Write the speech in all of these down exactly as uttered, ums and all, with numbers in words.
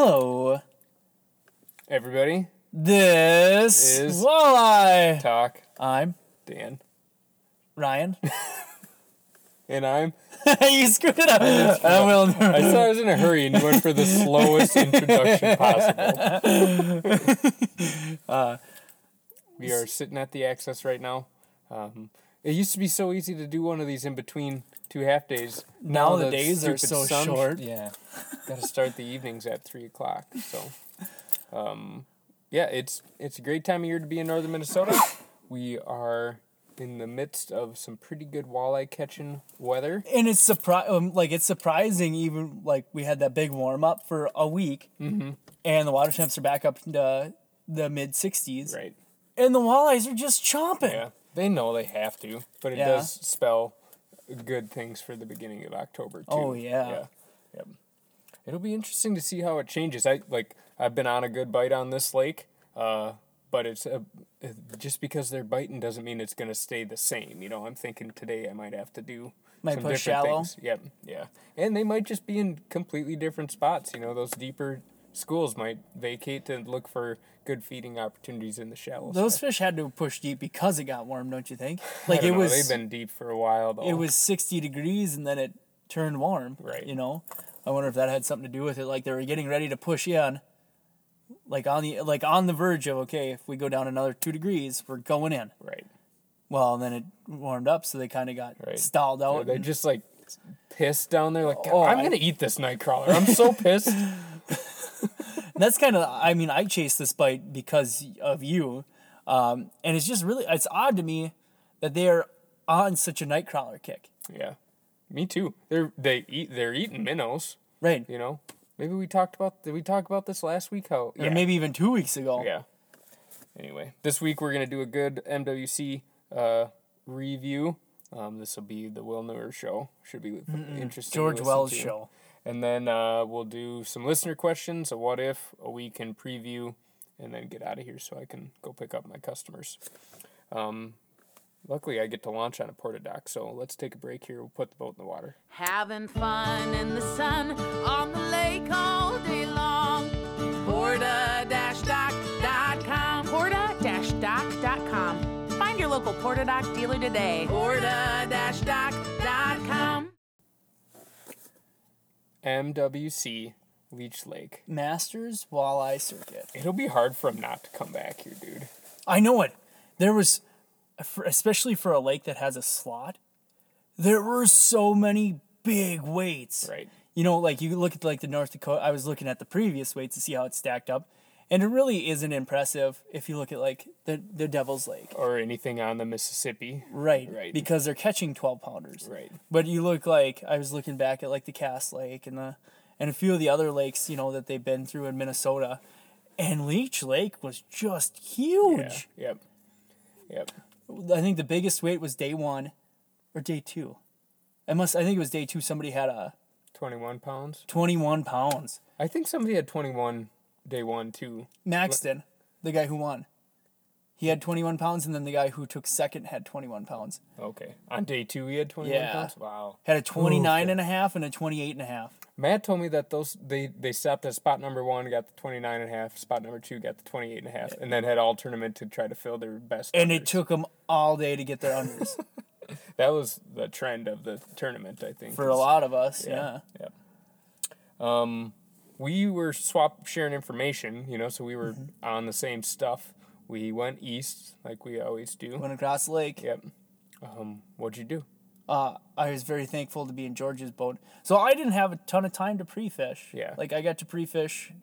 Hello, everybody. This is Walleye Talk. I'm Dan. Ryan. And I'm... You screwed it up. I will. I saw I was in a hurry and you went for the slowest introduction possible. uh, we are sitting at the Access right now. Um, it used to be so easy to do one of these in between two half days. Now, now the days are so sun, short. Yeah. Got to start the evenings at three o'clock. So, um, yeah, it's it's a great time of year to be in northern Minnesota. We are... in the midst of some pretty good walleye catching weather, and it's surpri- um, like it's surprising. Even like we had that big warm up for a week, mm-hmm. and the water temps are back up to the mid sixties. Right, and the walleyes are just chomping. Yeah, they know they have to, but it yeah. does spell good things for the beginning of October too. Oh yeah, yeah, yep. It'll be interesting to see how it changes. I like I've been on a good bite on this lake. Uh, But it's a, just because they're biting doesn't mean it's going to stay the same. You know, I'm thinking today I might have to do might some different shallow. Things. Yep, yeah. And they might just be in completely different spots. You know, those deeper schools might vacate to look for good feeding opportunities in the shallow. Those side. Fish had to push deep because it got warm, don't you think? Like I don't it know. was. They've been deep for a while, though. It was sixty degrees and then it turned warm. Right. You know, I wonder if that had something to do with it. Like they were getting ready to push in. Like on the like on the verge of, okay, if we go down another two degrees, we're going in. Right. Well, and then it warmed up, so they kind of got right. stalled out. Yeah, they're just like pissed down there, like, oh, I'm I... going to eat this nightcrawler. I'm so pissed. That's kind of, I mean, I chased this bite because of you. Um, and it's just really, it's odd to me that they are on such a nightcrawler kick. Yeah. Me too. They're, they eat, they're eating minnows. Right. You know? Maybe we talked about did we talk about this last week? How yeah. Or maybe even two weeks ago. Yeah. Anyway, this week we're gonna do a good M W C uh, review. Um, this will be the Will Neuer show. Should be Mm-mm. interesting. George Wells to. show. And then uh, we'll do some listener questions, a what if, a week in preview, and then get out of here so I can go pick up my customers. Um, Luckily, I get to launch on a Porta Dock, so let's take a break here. We'll put the boat in the water. Having fun in the sun on the lake all day long. Porta Dock dot com. Porta Dock dot com. Find your local Porta Dock dealer today. Porta Dock dot com. M W C, Leech Lake. Masters Walleye Circuit. It'll be hard for him not to come back here, dude. I know it. There was... For, especially for a lake that has a slot, there were so many big weights. Right. You know, like you look at like the North Dakota, I was looking at the previous weights to see how it stacked up, and it really isn't impressive if you look at like the, the Devil's Lake. Or anything on the Mississippi. Right. Right. Because they're catching twelve pounders. Right. But you look like, I was looking back at like the Cass Lake and the and a few of the other lakes, you know, that they've been through in Minnesota, and Leech Lake was just huge. Yeah. Yep. Yep. I think the biggest weight was day one or day two. I must I think it was day two somebody had a twenty-one pounds. twenty-one pounds. I think somebody had twenty-one day one too. Maxton, the guy who won. He had twenty-one pounds, and then the guy who took second had twenty-one pounds. Okay. On day two he had twenty-one yeah. pounds. Wow. Had a twenty-nine Ooh. and a half and a twenty-eight and a half. Matt told me that those they, they stopped at spot number one, got the twenty-nine and a half, spot number two got the twenty-eight and a half, and then had all tournament to try to fill their best And unders. It took them all day to get their unders. That was the trend of the tournament, I think. For a lot of us, yeah. Yeah. yeah. Um, we were swap sharing information, you know, so we were mm-hmm. on the same stuff. We went east, like we always do. Went across the lake. Yep. Um, what'd you do? Uh, I was very thankful to be in George's boat. So I didn't have a ton of time to pre-fish. Yeah. Like, I got to pre-fish.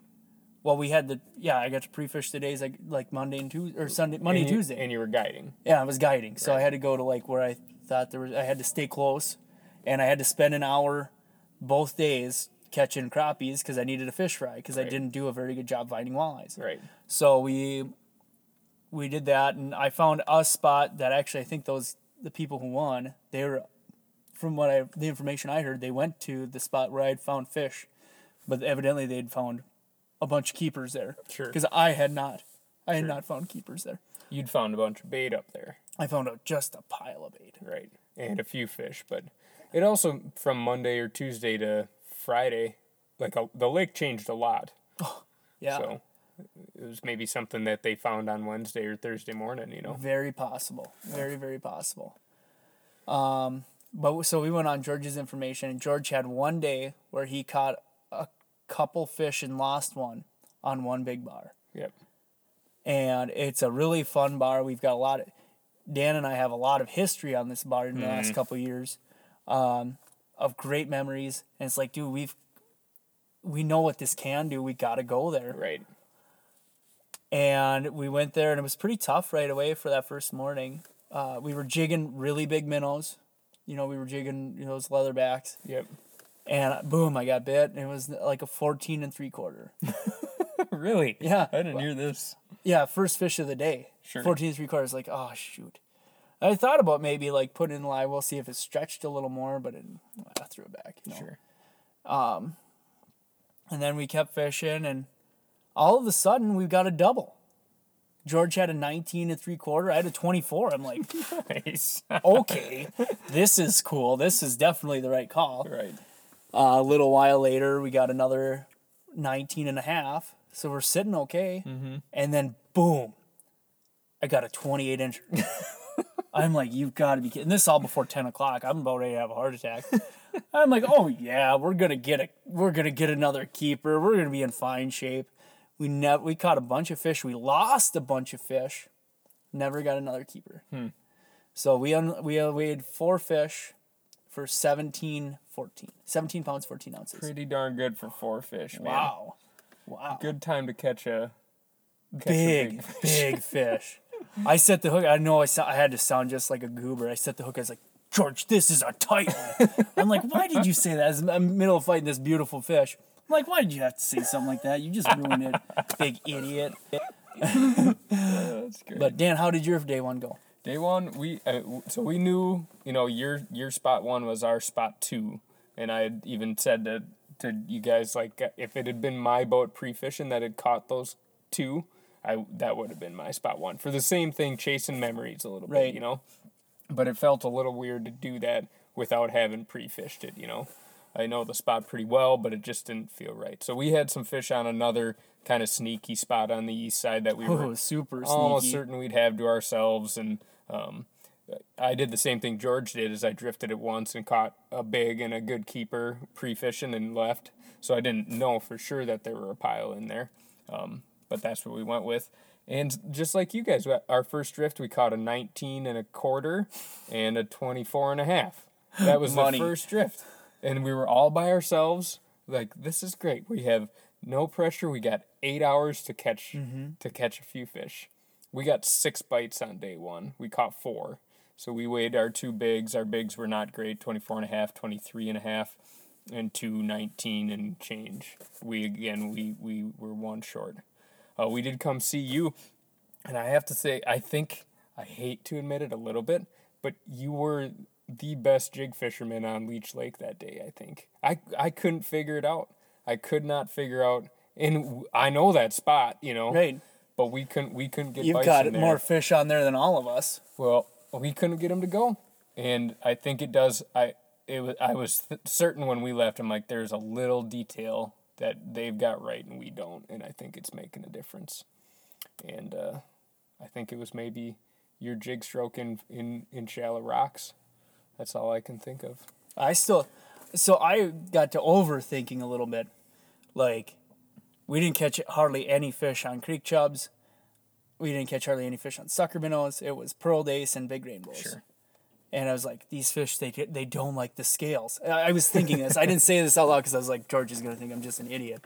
Well, we had the... Yeah, I got to pre-fish the days, like, like Monday and Tuesday... Or Sunday... Monday and you, Tuesday. And you were guiding. Yeah, I was guiding. So right. I had to go to, like, where I thought there was... I had to stay close. And I had to spend an hour both days catching crappies because I needed a fish fry because right. I didn't do a very good job finding walleyes. Right. So we... We did that, and I found a spot that actually I think those... The people who won, they were... From what I, the information I heard, they went to the spot where I had found fish, but evidently they'd found a bunch of keepers there. Sure. Because I had not. I sure. had not found keepers there. You'd found a bunch of bait up there. I found out just a pile of bait. Right. And a few fish, but it also, from Monday or Tuesday to Friday, like a, the lake changed a lot. Yeah. So it was maybe something that they found on Wednesday or Thursday morning, you know. Very possible. Very, very possible. Um, but so we went on George's information, and George had one day where he caught a couple fish and lost one on one big bar. Yep. And it's a really fun bar. We've got a lot of, Dan and I have a lot of history on this bar in the mm. last couple of years, um, of great memories. And it's like, dude, we've, we know what this can do. We got to go there. Right. And we went there, and it was pretty tough right away for that first morning. Uh, we were jigging really big minnows. You know, we were jigging, you know, those leatherbacks. Yep. And boom, I got bit, and it was like a fourteen and three quarter. Really? Yeah. I didn't well, hear this. Yeah, first fish of the day. Sure. fourteen and three quarters. Like, oh, shoot. I thought about maybe, like, putting in the line. We'll see if it stretched a little more, but it, I threw it back. You know? Sure. Um, and then we kept fishing, and all of a sudden, we got a double. George had a nineteen and three quarter. I had a twenty-four. I'm like, nice. Okay, this is cool. This is definitely the right call. Right. Uh, a little while later, we got another nineteen and a half. So we're sitting okay. Mm-hmm. And then, boom, I got a twenty-eight inch. I'm like, you've got to be kidding. And this is all before ten o'clock. I'm about ready to have a heart attack. I'm like, oh, yeah, we're going to get a, we're gonna get another keeper. We're going to be in fine shape. We never we caught a bunch of fish. We lost a bunch of fish. Never got another keeper. Hmm. So we un- we weighed four fish for seventeen, fourteen. seventeen pounds, fourteen ounces. Pretty darn good for four fish, man. Wow. Wow. Good time to catch a catch big, a big fish. Big fish. I set the hook. I know I, so- I had to sound just like a goober. I set the hook. I was like, George, this is a tight one. I'm like, why did you say that? I'm in the middle of fighting this beautiful fish. I'm like, why did you have to say something like that? You just ruined it, big idiot. Yeah, that's great. But Dan, how did your day one go? Day one, we uh, so we knew, you know, your your spot one was our spot two, and I had even said to to you guys, like, if it had been my boat pre-fishing that had caught those two, I that would have been my spot one for the same thing, chasing memories a little right. bit, you know. But it felt a little weird to do that without having pre-fished it, you know. I know the spot pretty well, but it just didn't feel right. So we had some fish on another kind of sneaky spot on the east side that we were oh, super almost sneaky. certain we'd have to ourselves. And um, I did the same thing George did, is I drifted it once and caught a big and a good keeper pre-fishing and left. So I didn't know for sure that there were a pile in there, um, but that's what we went with. And just like you guys, our first drift, we caught a nineteen and a quarter and a twenty-four and a half. That was the first drift. And we were all by ourselves. Like, this is great. We have no pressure. We got eight hours to catch mm-hmm. to catch a few fish. We got six bites on day one. We caught four. So we weighed our two bigs. Our bigs were not great, twenty-four and a half, twenty-three and a half, and two nineteen and change. We, again, we, we were one short. Uh, we did come see you. And I have to say, I think, I hate to admit it a little bit, but you were the best jig fisherman on Leech Lake that day, I think. I I couldn't figure it out. I could not figure out, and I know that spot, you know. Right. But we couldn't we couldn't get You've bites got in there. More fish on there than all of us. Well, we couldn't get them to go. And I think it does I it was I was th- certain when we left, I'm like, there's a little detail that they've got right and we don't, and I think it's making a difference. And uh, I think it was maybe your jig stroke in in, in shallow rocks. That's all I can think of. I still, so I got to overthinking a little bit. Like, we didn't catch hardly any fish on creek chubs. We didn't catch hardly any fish on sucker minnows. It was pearl dace and big rainbows. Sure. And I was like, these fish, they they don't like the scales. I, I was thinking this. I didn't say this out loud because I was like, George is going to think I'm just an idiot.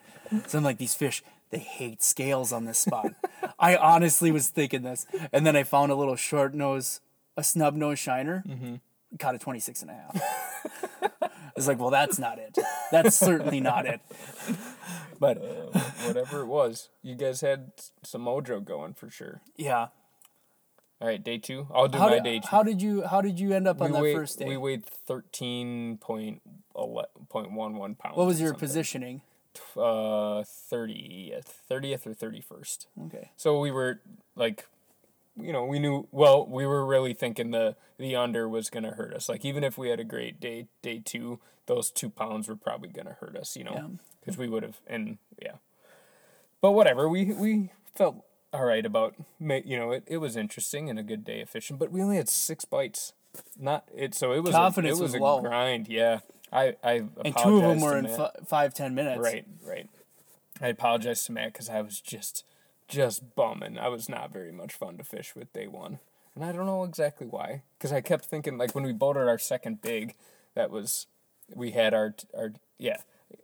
So I'm like, these fish, they hate scales on this spot. I honestly was thinking this. And then I found a little short nose, a snub nose shiner. Mm-hmm. Caught a twenty-six and a half. I was like, well, that's not it. That's certainly not it. But uh, whatever it was, you guys had some mojo going for sure. Yeah. All right, day two. I'll do how my did, day two. How did you How did you end up we on that weighed, first day? We weighed thirteen point one one pounds. What was your something. positioning? Uh, thirtieth, thirtieth or thirty-first. Okay. So we were like, you know, we knew, well, we were really thinking the, the under was going to hurt us. Like, even if we had a great day, day two, those two pounds were probably going to hurt us, you know, because yeah. we would have, and yeah. But whatever, we we felt all right about, you know, it, it was interesting and a good day of fishing, but we only had six bites. Not it, so it was confidence a, it was, was a low. Grind. Yeah, I I apologized and two of them were in f- five ten minutes. Right, right. I apologized to Matt because I was just just bumming. I was not very much fun to fish with day one, and I don't know exactly why. Because I kept thinking, like when we boated our second big, that was we had our our yeah,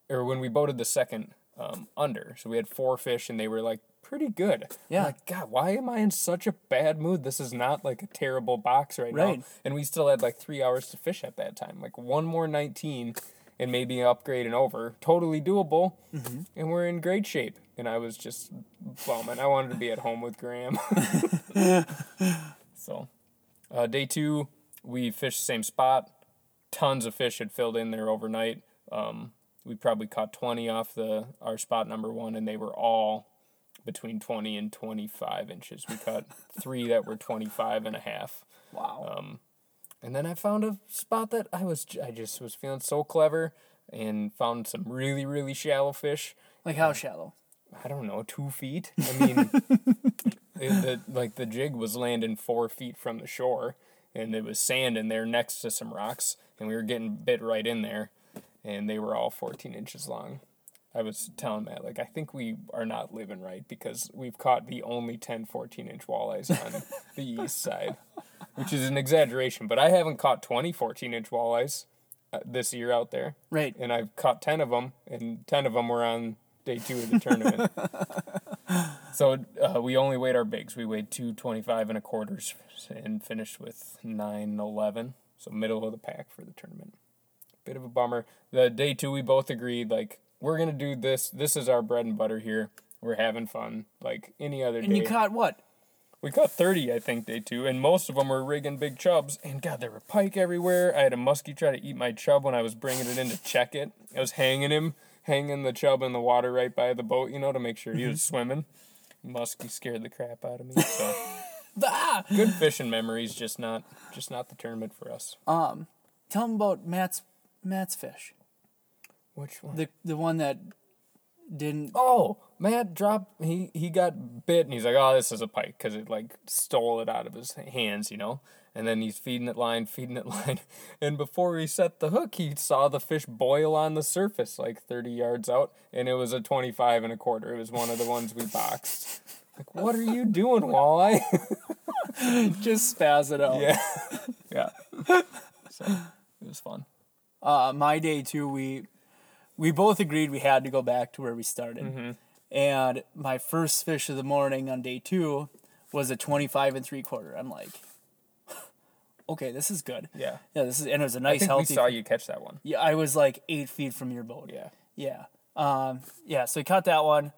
or when we boated the second um, under, so we had four fish and they were like pretty good. Yeah. I'm like, God, why am I in such a bad mood? This is not like a terrible box right, right. now. And we still had like three hours to fish at that time. Like one more nineteen and maybe upgrade and over. Totally doable. Mm-hmm. And we're in great shape. And I was just bumming. I wanted to be at home with Graham. So, uh, day two, we fished the same spot. Tons of fish had filled in there overnight. Um, we probably caught twenty off the our spot number one, and they were all between twenty and twenty-five inches. We caught three that were twenty-five and a half. Wow. Um, and then I found a spot that I was, I just was feeling so clever and found some really, really shallow fish. Like how shallow? I don't know, two feet. I mean, it, the, like the jig was landing four feet from the shore and there was sand in there next to some rocks and we were getting bit right in there and they were all fourteen inches long. I was telling Matt, like, I think we are not living right because we've caught the only ten fourteen-inch walleyes on the east side, which is an exaggeration. But I haven't caught twenty fourteen-inch walleyes uh, this year out there. Right. And I've caught ten of them, and ten of them were on day two of the tournament. So uh, we only weighed our bigs. We weighed two twenty-five and a quarters and finished with nine eleven, so middle of the pack for the tournament. Bit of a bummer. The day two, we both agreed, like, we're going to do this. This is our bread and butter here. We're having fun like any other and day. And you caught what? We caught thirty, I think, day two. And most of them were rigging big chubs. And, God, there were pike everywhere. I had a muskie try to eat my chub when I was bringing it in to check it. I was hanging him, hanging the chub in the water right by the boat, you know, to make sure he was swimming. Muskie scared the crap out of me. So. Ah! Good fishing memories, just not just not the tournament for us. Um, Tell them about Matt's Matt's fish. Which one? The the one that didn't... Oh, Matt dropped... He, he got bit, and he's like, oh, this is a pike, because it, like, stole it out of his hands, you know? And then he's feeding it line, feeding it line. And before he set the hook, he saw the fish boil on the surface, like, thirty yards out, and it was a twenty-five and a quarter. It was one of the ones we boxed. Like, what are you doing, Walleye? Just spaz it out. Yeah. Yeah. So, it was fun. Uh, my day, too, we... We both agreed we had to go back to where we started. Mm-hmm. And my first fish of the morning on day two was a twenty-five and three quarter. I'm like, okay, this is good. Yeah. Yeah, this is, and it was a nice, I think healthy. We saw you catch that one. Yeah, I was like eight feet from your boat. Yeah. Yeah. Um, yeah, so we caught that one.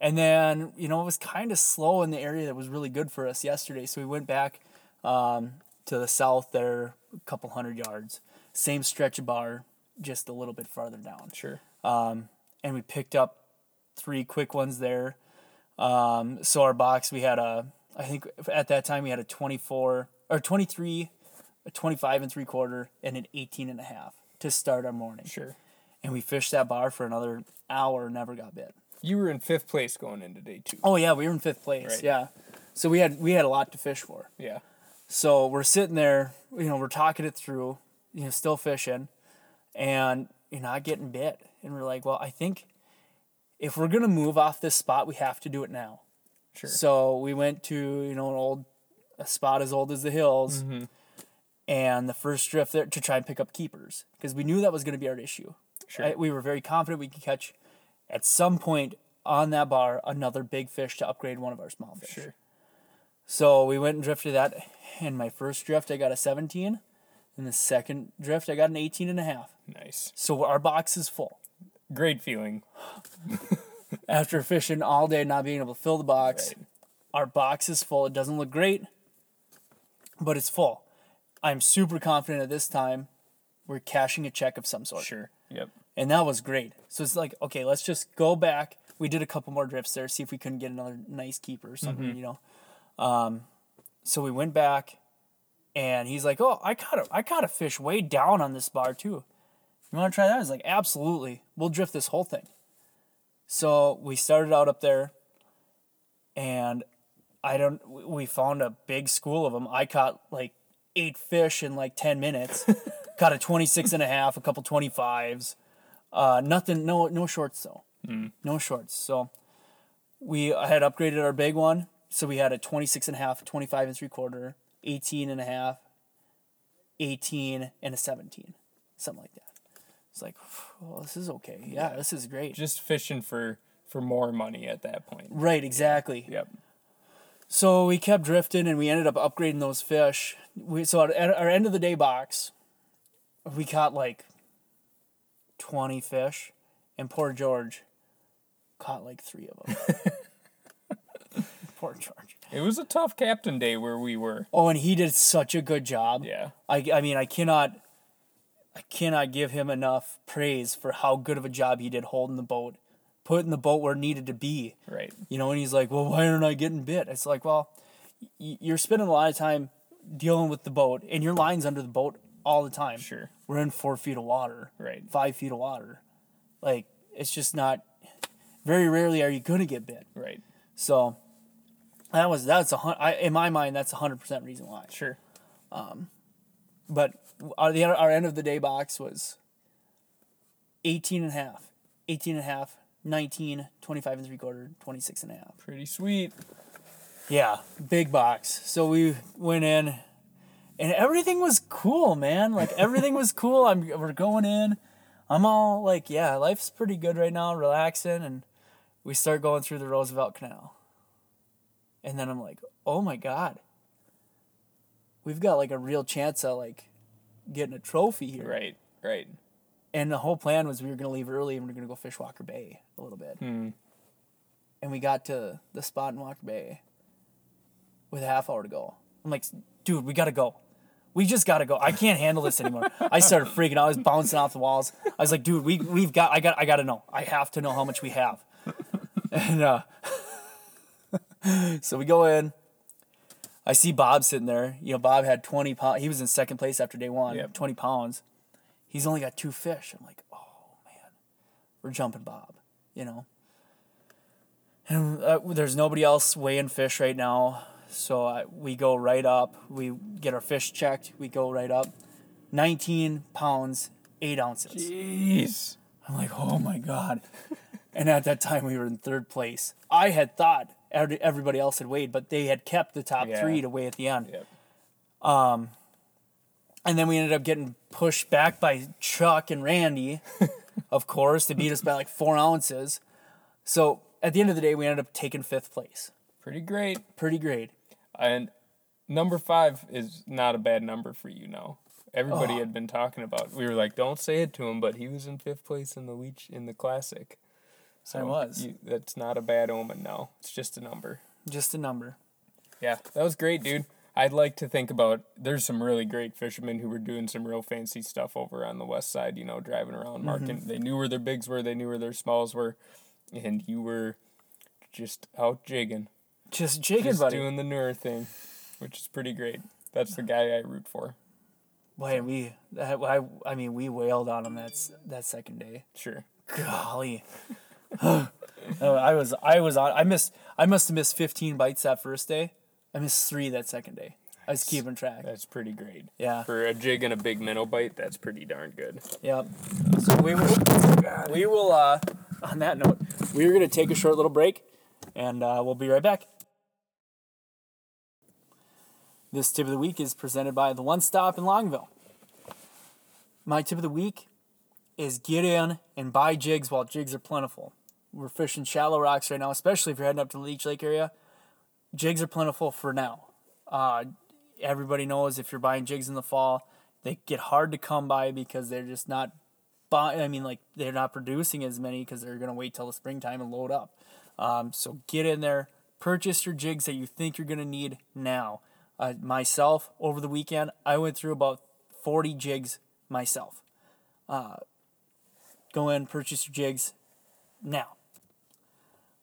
And then, you know, it was kind of slow in the area that was really good for us yesterday. So we went back um, to the south there, a couple hundred yards, same stretch of bar, just a little bit farther down. Sure. Um, and we picked up three quick ones there. Um, so our box, we had a, I think at that time we had a twenty-four or twenty-three, a twenty-five and three quarter and an eighteen and a half to start our morning. Sure. And we fished that bar for another hour, never got bit. You were in fifth place going into day two. Oh yeah. We were in fifth place. Right. Yeah. So we had, we had a lot to fish for. Yeah. So we're sitting there, you know, we're talking it through, you know, still fishing. And you're not getting bit. And we're like, well, I think if we're going to move off this spot, we have to do it now. Sure. So we went to, you know, an old a spot as old as the hills. Mm-hmm. And the first drift there to try and pick up keepers. Because we knew that was going to be our issue. Sure. I, we were very confident we could catch, at some point on that bar, another big fish to upgrade one of our small fish. Sure. So we went and drifted that. And my first drift, I got a seventeen. In the second drift, I got an eighteen and a half. Nice. So our box is full. Great feeling. After fishing all day, not being able to fill the box, right. Our box is full. It doesn't look great, but it's full. I'm super confident at this time we're cashing a check of some sort. Sure. Yep. And that was great. So it's like, okay, let's just go back. We did a couple more drifts there, see if we couldn't get another nice keeper or something, mm-hmm. you know. Um, so we went back. And he's like, oh, I caught a, I caught a fish way down on this bar, too. You want to try that? I was like, absolutely. We'll drift this whole thing. So we started out up there, and I don't, we found a big school of them. I caught like eight fish in like ten minutes, caught a twenty-six and a half, a couple twenty-fives, uh, nothing, no, no shorts though, mm. no shorts. So we had upgraded our big one. So we had a twenty-six and a half, twenty-five and three quarter, eighteen and a half, eighteen and a seventeen, something like that. It's like, well, this is okay. Yeah, yeah, this is great. Just fishing for, for more money at that point. Right. Exactly. Yep. So we kept drifting, and we ended up upgrading those fish. We so at our end of the day box, we caught like twenty fish, and poor George caught like three of them. Poor George. It was a tough captain day where we were. Oh, and he did such a good job. Yeah. I I mean I cannot, I cannot give him enough praise for how good of a job he did holding the boat, putting the boat where it needed to be. Right. You know, and he's like, well, why aren't I getting bit? It's like, well, y- you're spending a lot of time dealing with the boat, and your line's under the boat all the time. Sure. We're in four feet of water. Right. Five feet of water. Like, it's just not, very rarely are you going to get bit. Right. So, that was, that's a, I, in my mind, that's one hundred percent reason why. Sure. Um, but our, the, our end of the day box was eighteen and a half, eighteen and a half, nineteen, twenty-five and three quarter, twenty-six and a half. Pretty sweet. Yeah, big box. So we went in, and everything was cool, man. Like, everything was cool. I'm we're going in. I'm all like, yeah, life's pretty good right now, relaxing, and we start going through the Roosevelt Canal. And then I'm like, oh my God. We've got like a real chance of like getting a trophy here. Right, right. And the whole plan was we were going to leave early and we were going to go fish Walker Bay a little bit. Hmm. And we got to the spot in Walker Bay with a half hour to go. I'm like, dude, we got to go. We just got to go. I can't handle this anymore. I started freaking out. I was bouncing off the walls. I was like, dude, we, we've got, I got, I got to know. I have to know how much we have. And uh, so we go in. I see Bob sitting there. You know, Bob had twenty pounds. He was in second place after day one, yep. twenty pounds. He's only got two fish. I'm like, oh, man, we're jumping Bob, you know. And uh, there's nobody else weighing fish right now. So I, we go right up. We get our fish checked. We go right up. nineteen pounds, eight ounces. Jeez. I'm like, oh, my God. And at that time, we were in third place. I had thought everybody else had weighed, but they had kept the top yeah. three to weigh at the end. Yep. Um. And then we ended up getting pushed back by Chuck and Randy, of course. They beat us by like four ounces. So at the end of the day, we ended up taking fifth place. Pretty great. Pretty great. And number five is not a bad number for you now. Everybody oh. had been talking about. We were like, don't say it to him, but he was in fifth place in the Leech in the Classic. So I was. You, that's not a bad omen now. It's just a number. Just a number. Yeah, that was great, dude. I'd like to think about, there's some really great fishermen who were doing some real fancy stuff over on the west side, you know, driving around, marking. Mm-hmm. They knew where their bigs were. They knew where their smalls were. And you were just out jigging. Just jigging, just buddy. Just doing the newer thing, which is pretty great. That's the guy I root for. Boy, we, I, I mean, we wailed on him that, that second day. Sure. Golly. I was, I was on, I missed, I must have missed fifteen bites that first day. I missed three that second day. Nice. I was keeping track. That's pretty great. Yeah. For a jig and a big minnow bite, that's pretty darn good. Yep. So we will, we will uh, on that note, we're going to take a short little break, and uh, we'll be right back. This tip of the week is presented by the One Stop in Longville. My tip of the week is get in and buy jigs while jigs are plentiful. We're fishing shallow rocks right now, especially if you're heading up to the Leech Lake area. Jigs are plentiful for now. Uh, everybody knows if you're buying jigs in the fall, they get hard to come by because they're just not buy- I mean, like, they're not producing as many because they're going to wait till the springtime and load up. Um, so get in there, purchase your jigs that you think you're going to need now. Uh, myself, over the weekend, I went through about forty jigs myself. Uh, go in, purchase your jigs now.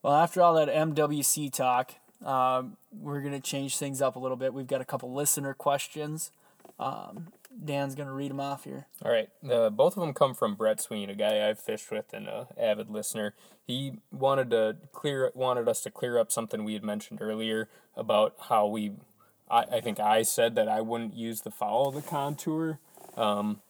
Well, after all that M W C talk, Um, we're going to change things up a little bit. We've got a couple listener questions um, Dan's going to read them off here. All right. Uh, both of them come from Brett Sweeney, a guy I've fished with and an avid listener. He wanted to clear wanted us to clear up something we had mentioned earlier about how we, I, I think I said that I wouldn't use the follow the contour um,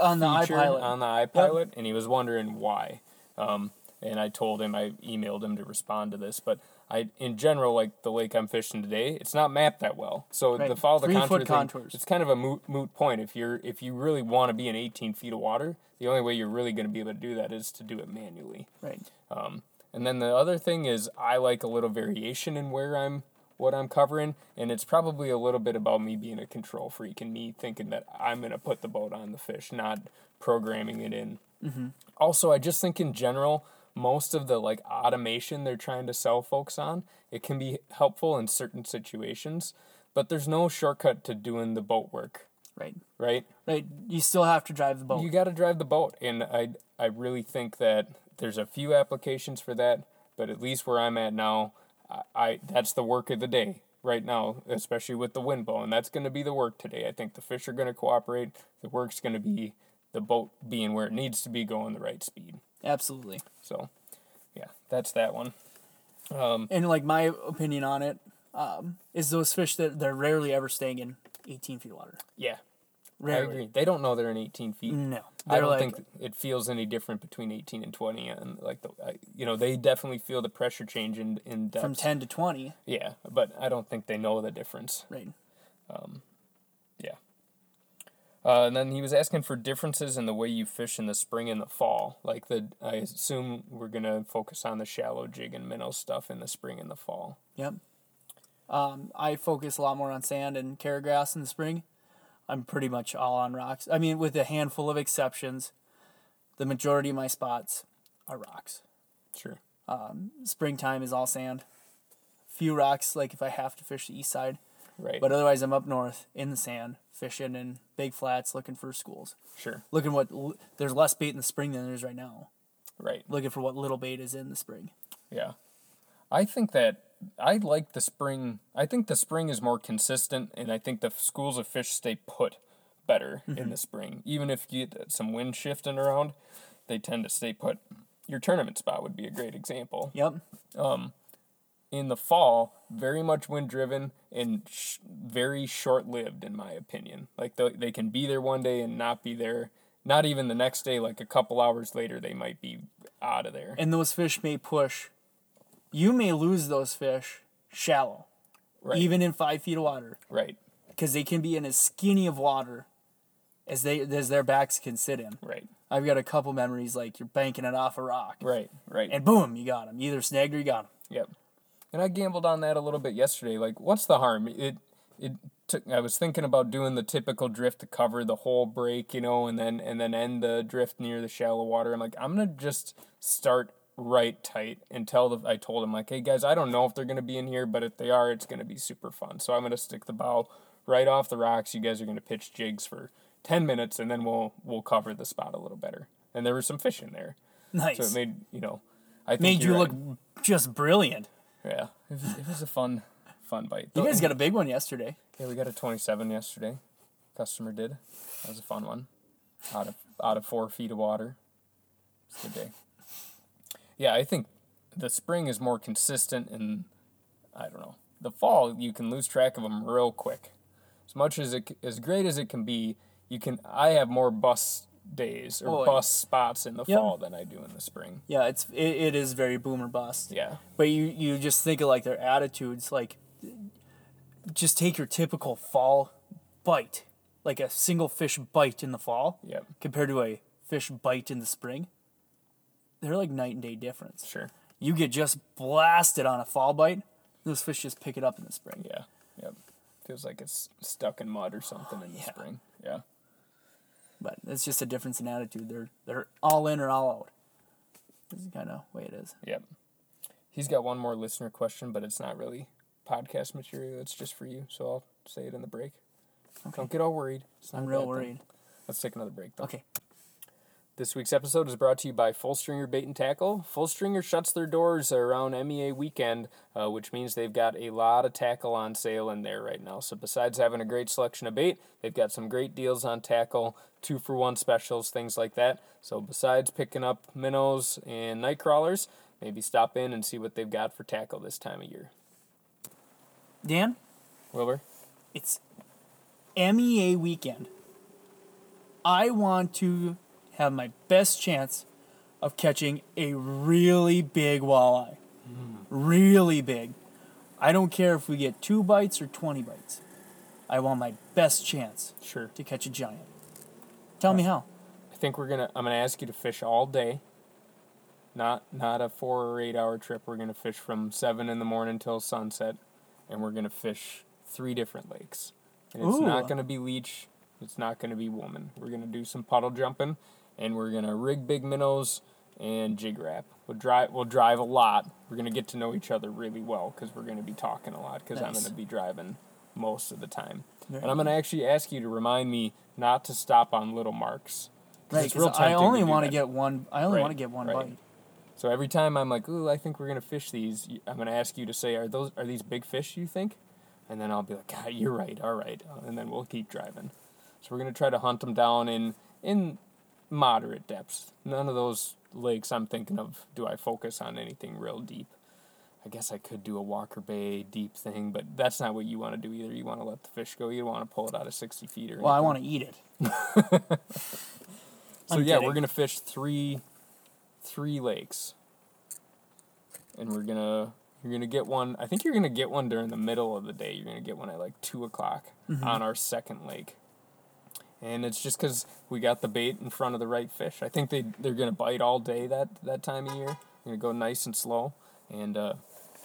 on the iPilot. On the iPilot, yep. And he was wondering why. Um, and I told him, I emailed him to respond to this, but I, in general, like the lake I'm fishing today, it's not mapped that well. So right. the follow the contour thing, it's kind of a moot, moot point. If you're if you really want to be in eighteen feet of water, the only way you're really going to be able to do that is to do it manually. Right. Um, and then the other thing is I like a little variation in where I'm what I'm covering, and it's probably a little bit about me being a control freak and me thinking that I'm going to put the boat on the fish, not programming it in. Mm-hmm. Also, I just think in general, most of the like automation they're trying to sell folks on, it can be helpful in certain situations, but there's no shortcut to doing the boat work. Right. Right. Right. You still have to drive the boat. You got to drive the boat. And I, I really think that there's a few applications for that, but at least where I'm at now, I, I that's the work of the day right now, especially with the wind blowing. That's going to be the work today. I think the fish are going to cooperate. The work's going to be the boat being where it needs to be, going the right speed. Absolutely. So, yeah, that's that one. Um, and, like, my opinion on it um, is those fish that they're rarely ever staying in eighteen feet of water. Yeah. Rarely. I agree. They don't know they're in eighteen feet. No. I don't like, think it feels any different between eighteen and twenty. And like the, you know, they definitely feel the pressure change in, in depth. From ten to twenty. Yeah, but I don't think they know the difference. Right. Um, yeah. Uh, and then he was asking for differences in the way you fish in the spring and the fall. Like, the I assume we're going to focus on the shallow jig and minnow stuff in the spring and the fall. Yep. Um, I focus a lot more on sand and caragrass in the spring. I'm pretty much all on rocks. I mean, with a handful of exceptions, the majority of my spots are rocks. Sure. Um, springtime is all sand. Few rocks, like if I have to fish the east side. Right. But otherwise, I'm up north in the sand, fishing in big flats, looking for schools. Sure. Looking what l- there's less bait in the spring than there is right now. Right. Looking for what little bait is in the spring. Yeah, I think that I like the spring. I think the spring is more consistent, and I think the schools of fish stay put better mm-hmm. in the spring. Even if you get some wind shifting around, they tend to stay put. Your tournament spot would be a great example. Yep. Um. In the fall, very much wind-driven and sh- very short-lived, in my opinion. Like, the, they can be there one day and not be there. Not even the next day, like a couple hours later, they might be out of there. And those fish may push. You may lose those fish shallow, right. Even in five feet of water. Right. Because they can be in as skinny of water as they as their backs can sit in. Right. I've got a couple memories, like you're banking it off a rock. Right, right. And boom, you got them. You either snagged or you got them. Yep. And I gambled on that a little bit yesterday. Like, what's the harm? It, it. Took, I was thinking about doing the typical drift to cover the whole break, you know, and then and then end the drift near the shallow water. I'm like, I'm gonna just start right tight and tell the. I told him like, hey guys, I don't know if they're gonna be in here, but if they are, it's gonna be super fun. So I'm gonna stick the bow right off the rocks. You guys are gonna pitch jigs for ten minutes, and then we'll we'll cover the spot a little better. And there was some fish in there. Nice. So it made you know, I think made you look right. Just brilliant. Yeah, it was, it was a fun, fun bite. You guys got a big one yesterday. Yeah, we got a twenty-seven yesterday. Customer did. That was a fun one. Out of out of four feet of water. It's a good day. Yeah, I think the spring is more consistent, and I don't know. The fall, you can lose track of them real quick. As much as it as great as it can be, you can. I have more bust days or oh, bust spots in the yeah. fall than I do in the spring. Yeah, it's it, it is very boom or bust. Yeah. But you, you just think of like their attitudes, like just take your typical fall bite, like a single fish bite in the fall yep. compared to a fish bite in the spring. They're like night and day difference. Sure. You get just blasted on a fall bite, those fish just pick it up in the spring. Yeah. Yep. Feels like it's stuck in mud or something in the yeah. spring. Yeah. But it's just a difference in attitude. They're they're all in or all out. This is the kind of way it is. Yep. He's got one more listener question, but it's not really podcast material. It's just for you, so I'll say it in the break. Okay. Don't get all worried. It's not I'm real worried. Thing. Let's take another break, though. Okay. This week's episode is brought to you by Full Stringer Bait and Tackle. Full Stringer shuts their doors around M E A weekend, uh, which means they've got a lot of tackle on sale in there right now. So besides having a great selection of bait, they've got some great deals on tackle, two-for-one specials, things like that. So besides picking up minnows and night crawlers, maybe stop in and see what they've got for tackle this time of year. Dan? Wilbur? It's M E A weekend. I want to have my best chance of catching a really big walleye. Mm. Really big. I don't care if we get two bites or twenty bites. I want my best chance sure. to catch a giant. Tell uh, me how. I think we're gonna I'm gonna ask you to fish all day. Not not a four or eight hour trip. We're gonna fish from seven in the morning till sunset, and we're gonna fish three different lakes. And it's Ooh. not gonna be Leech, it's not gonna be Woman. We're gonna do some puddle jumping. And we're going to rig big minnows and jig wrap. We'll drive, we'll drive a lot. We're going to get to know each other really well because we're going to be talking a lot because nice. I'm going to be driving most of the time. Very and I'm going to actually ask you to remind me not to stop on little marks. Right, it's real I only want to get one I only right, want to get one right. bite. So every time I'm like, ooh, I think we're going to fish these, I'm going to ask you to say, are those are these big fish, you think? And then I'll be like, God, you're right, all right. And then we'll keep driving. So we're going to try to hunt them down in in... moderate depths. None of those lakes I'm thinking of do I focus on anything real deep. I guess I could do a Walker Bay deep thing, but that's not what you want to do either. You want to let the fish go. You don't want to pull it out of sixty feet or anything. Well, I want to eat it. So, I'm yeah, kidding. We're going to fish three three lakes. And we're going to you're gonna get one. I think you're going to get one during the middle of the day. You're going to get one at like two o'clock mm-hmm. on our second lake. And it's just because we got the bait in front of the right fish. I think they, they're going to bite all day that, that time of year. You're going to go nice and slow. And uh,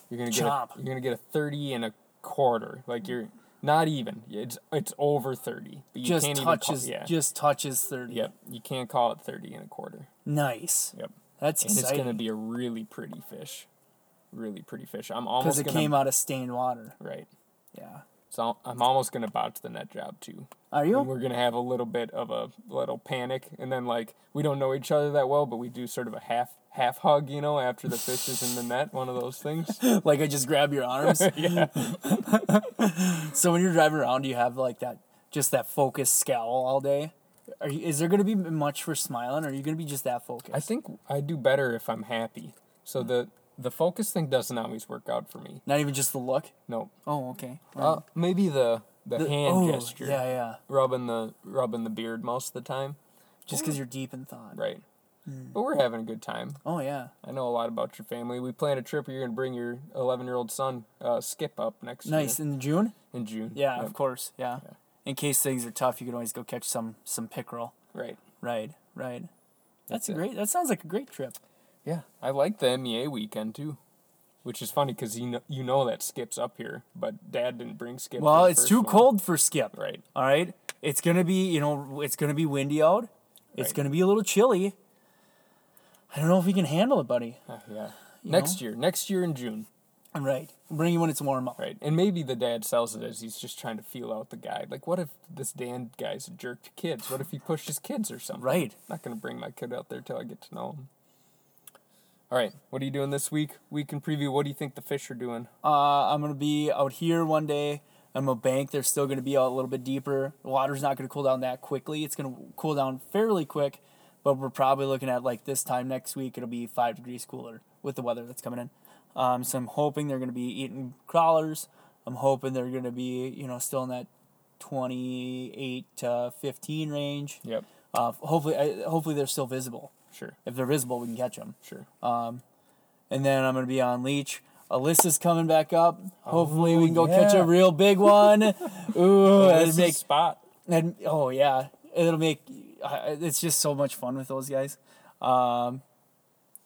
you're going to get a, you're gonna get a thirty and a quarter. Like, you're not even. It's it's over thirty. But you just, can't touches, even call, yeah. just touches thirty. Yep. You can't call it thirty and a quarter. Nice. Yep. That's and exciting. And it's going to be a really pretty fish. Really pretty fish. I'm almost Because it gonna, came out of stained water. Right. Yeah. So I'm almost going to botch the net job, too. Are you? And we're going to have a little bit of a little panic. And then, like, we don't know each other that well, but we do sort of a half half hug, you know, after the fish is in the net, one of those things. Like I just grab your arms? Yeah. So when you're driving around, do you have, like, that just that focused scowl all day? Are you, is there going to be much for smiling, or are you going to be just that focused? I think I do better if I'm happy. So the... The focus thing doesn't always work out for me. Not even just the look? No. Oh, okay. Right. Uh, maybe the, the, the hand oh, gesture. Yeah, yeah. Rubbing the rubbing the beard most of the time. Just because mm. you're deep in thought. Right. Mm. But we're having a good time. Oh, yeah. I know a lot about your family. We plan a trip where you're going to bring your eleven-year-old son, uh, Skip, up next nice. year. Nice. In June? In June. Yeah, yep. Of course. Yeah. yeah. In case things are tough, you can always go catch some, some pickerel. Right. Right, right. That's, That's a great. That sounds like a great trip. Yeah, I like the M E A weekend, too, which is funny because you know, you know that Skip's up here, but Dad didn't bring Skip. Well, it's too one. cold for Skip. Right. All right? It's going to be, you know, it's going to be windy out. It's right. going to be a little chilly. I don't know if he can handle it, buddy. Uh, yeah. You next know? year. Next year in June. Right. Bring you when it's warm up. Right. And maybe the dad sells it as he's just trying to feel out the guy. Like, what if this Dan guy's a jerk to kids? What if he pushed his kids or something? Right. I'm not going to bring my kid out there till I get to know him. All right, what are you doing this week? Week in preview, what do you think the fish are doing? Uh, I'm going to be out here one day. I'm going to bank. They're still going to be out a little bit deeper. The water's not going to cool down that quickly. It's going to cool down fairly quick, but we're probably looking at, like, this time next week, it'll be five degrees cooler with the weather that's coming in. Um, so I'm hoping they're going to be eating crawlers. I'm hoping they're going to be, you know, still in that twenty-eight to fifteen range. Yep. Uh, hopefully, I, hopefully they're still visible. Sure. If they're visible, we can catch them. Sure. Um, and then I'm going to be on Leech. Alyssa's coming back up. Hopefully oh, we can go yeah. catch a real big one. Ooh, oh, that'd make spot. And oh yeah, it'll make. Uh, it's just so much fun with those guys. Um,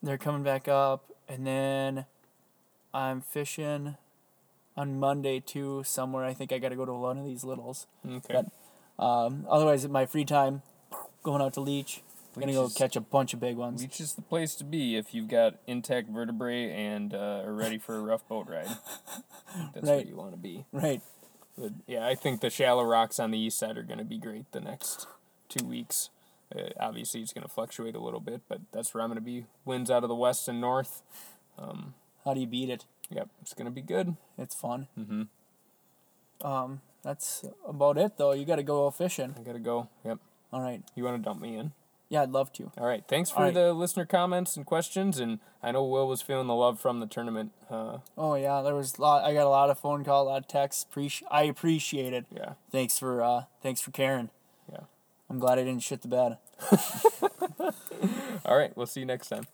they're coming back up, and then I'm fishing on Monday too. Somewhere I think I got to go to one of these littles. Okay. But, um, otherwise, at my free time, going out to Leech. We're going to go catch a bunch of big ones. Leech is the place to be if you've got intact vertebrae and uh, are ready for a rough boat ride. That's right. Where you want to be. Right. But, yeah, I think the shallow rocks on the east side are going to be great the next two weeks. It, obviously, it's going to fluctuate a little bit, but that's where I'm going to be. Winds out of the west and north. Um, How do you beat it? Yep, it's going to be good. It's fun. Mm-hmm. Um, that's about it, though. You got to go fishing. I got to go. Yep. All right. You want to dump me in? Yeah, I'd love to. All right. Thanks for right. the listener comments and questions, and I know Will was feeling the love from the tournament. Uh, oh yeah, there was a lot. I got a lot of phone calls, a lot of texts. Pre- I appreciate it. Yeah. Thanks for uh, thanks for caring. Yeah. I'm glad I didn't shit the bed. All right. We'll see you next time.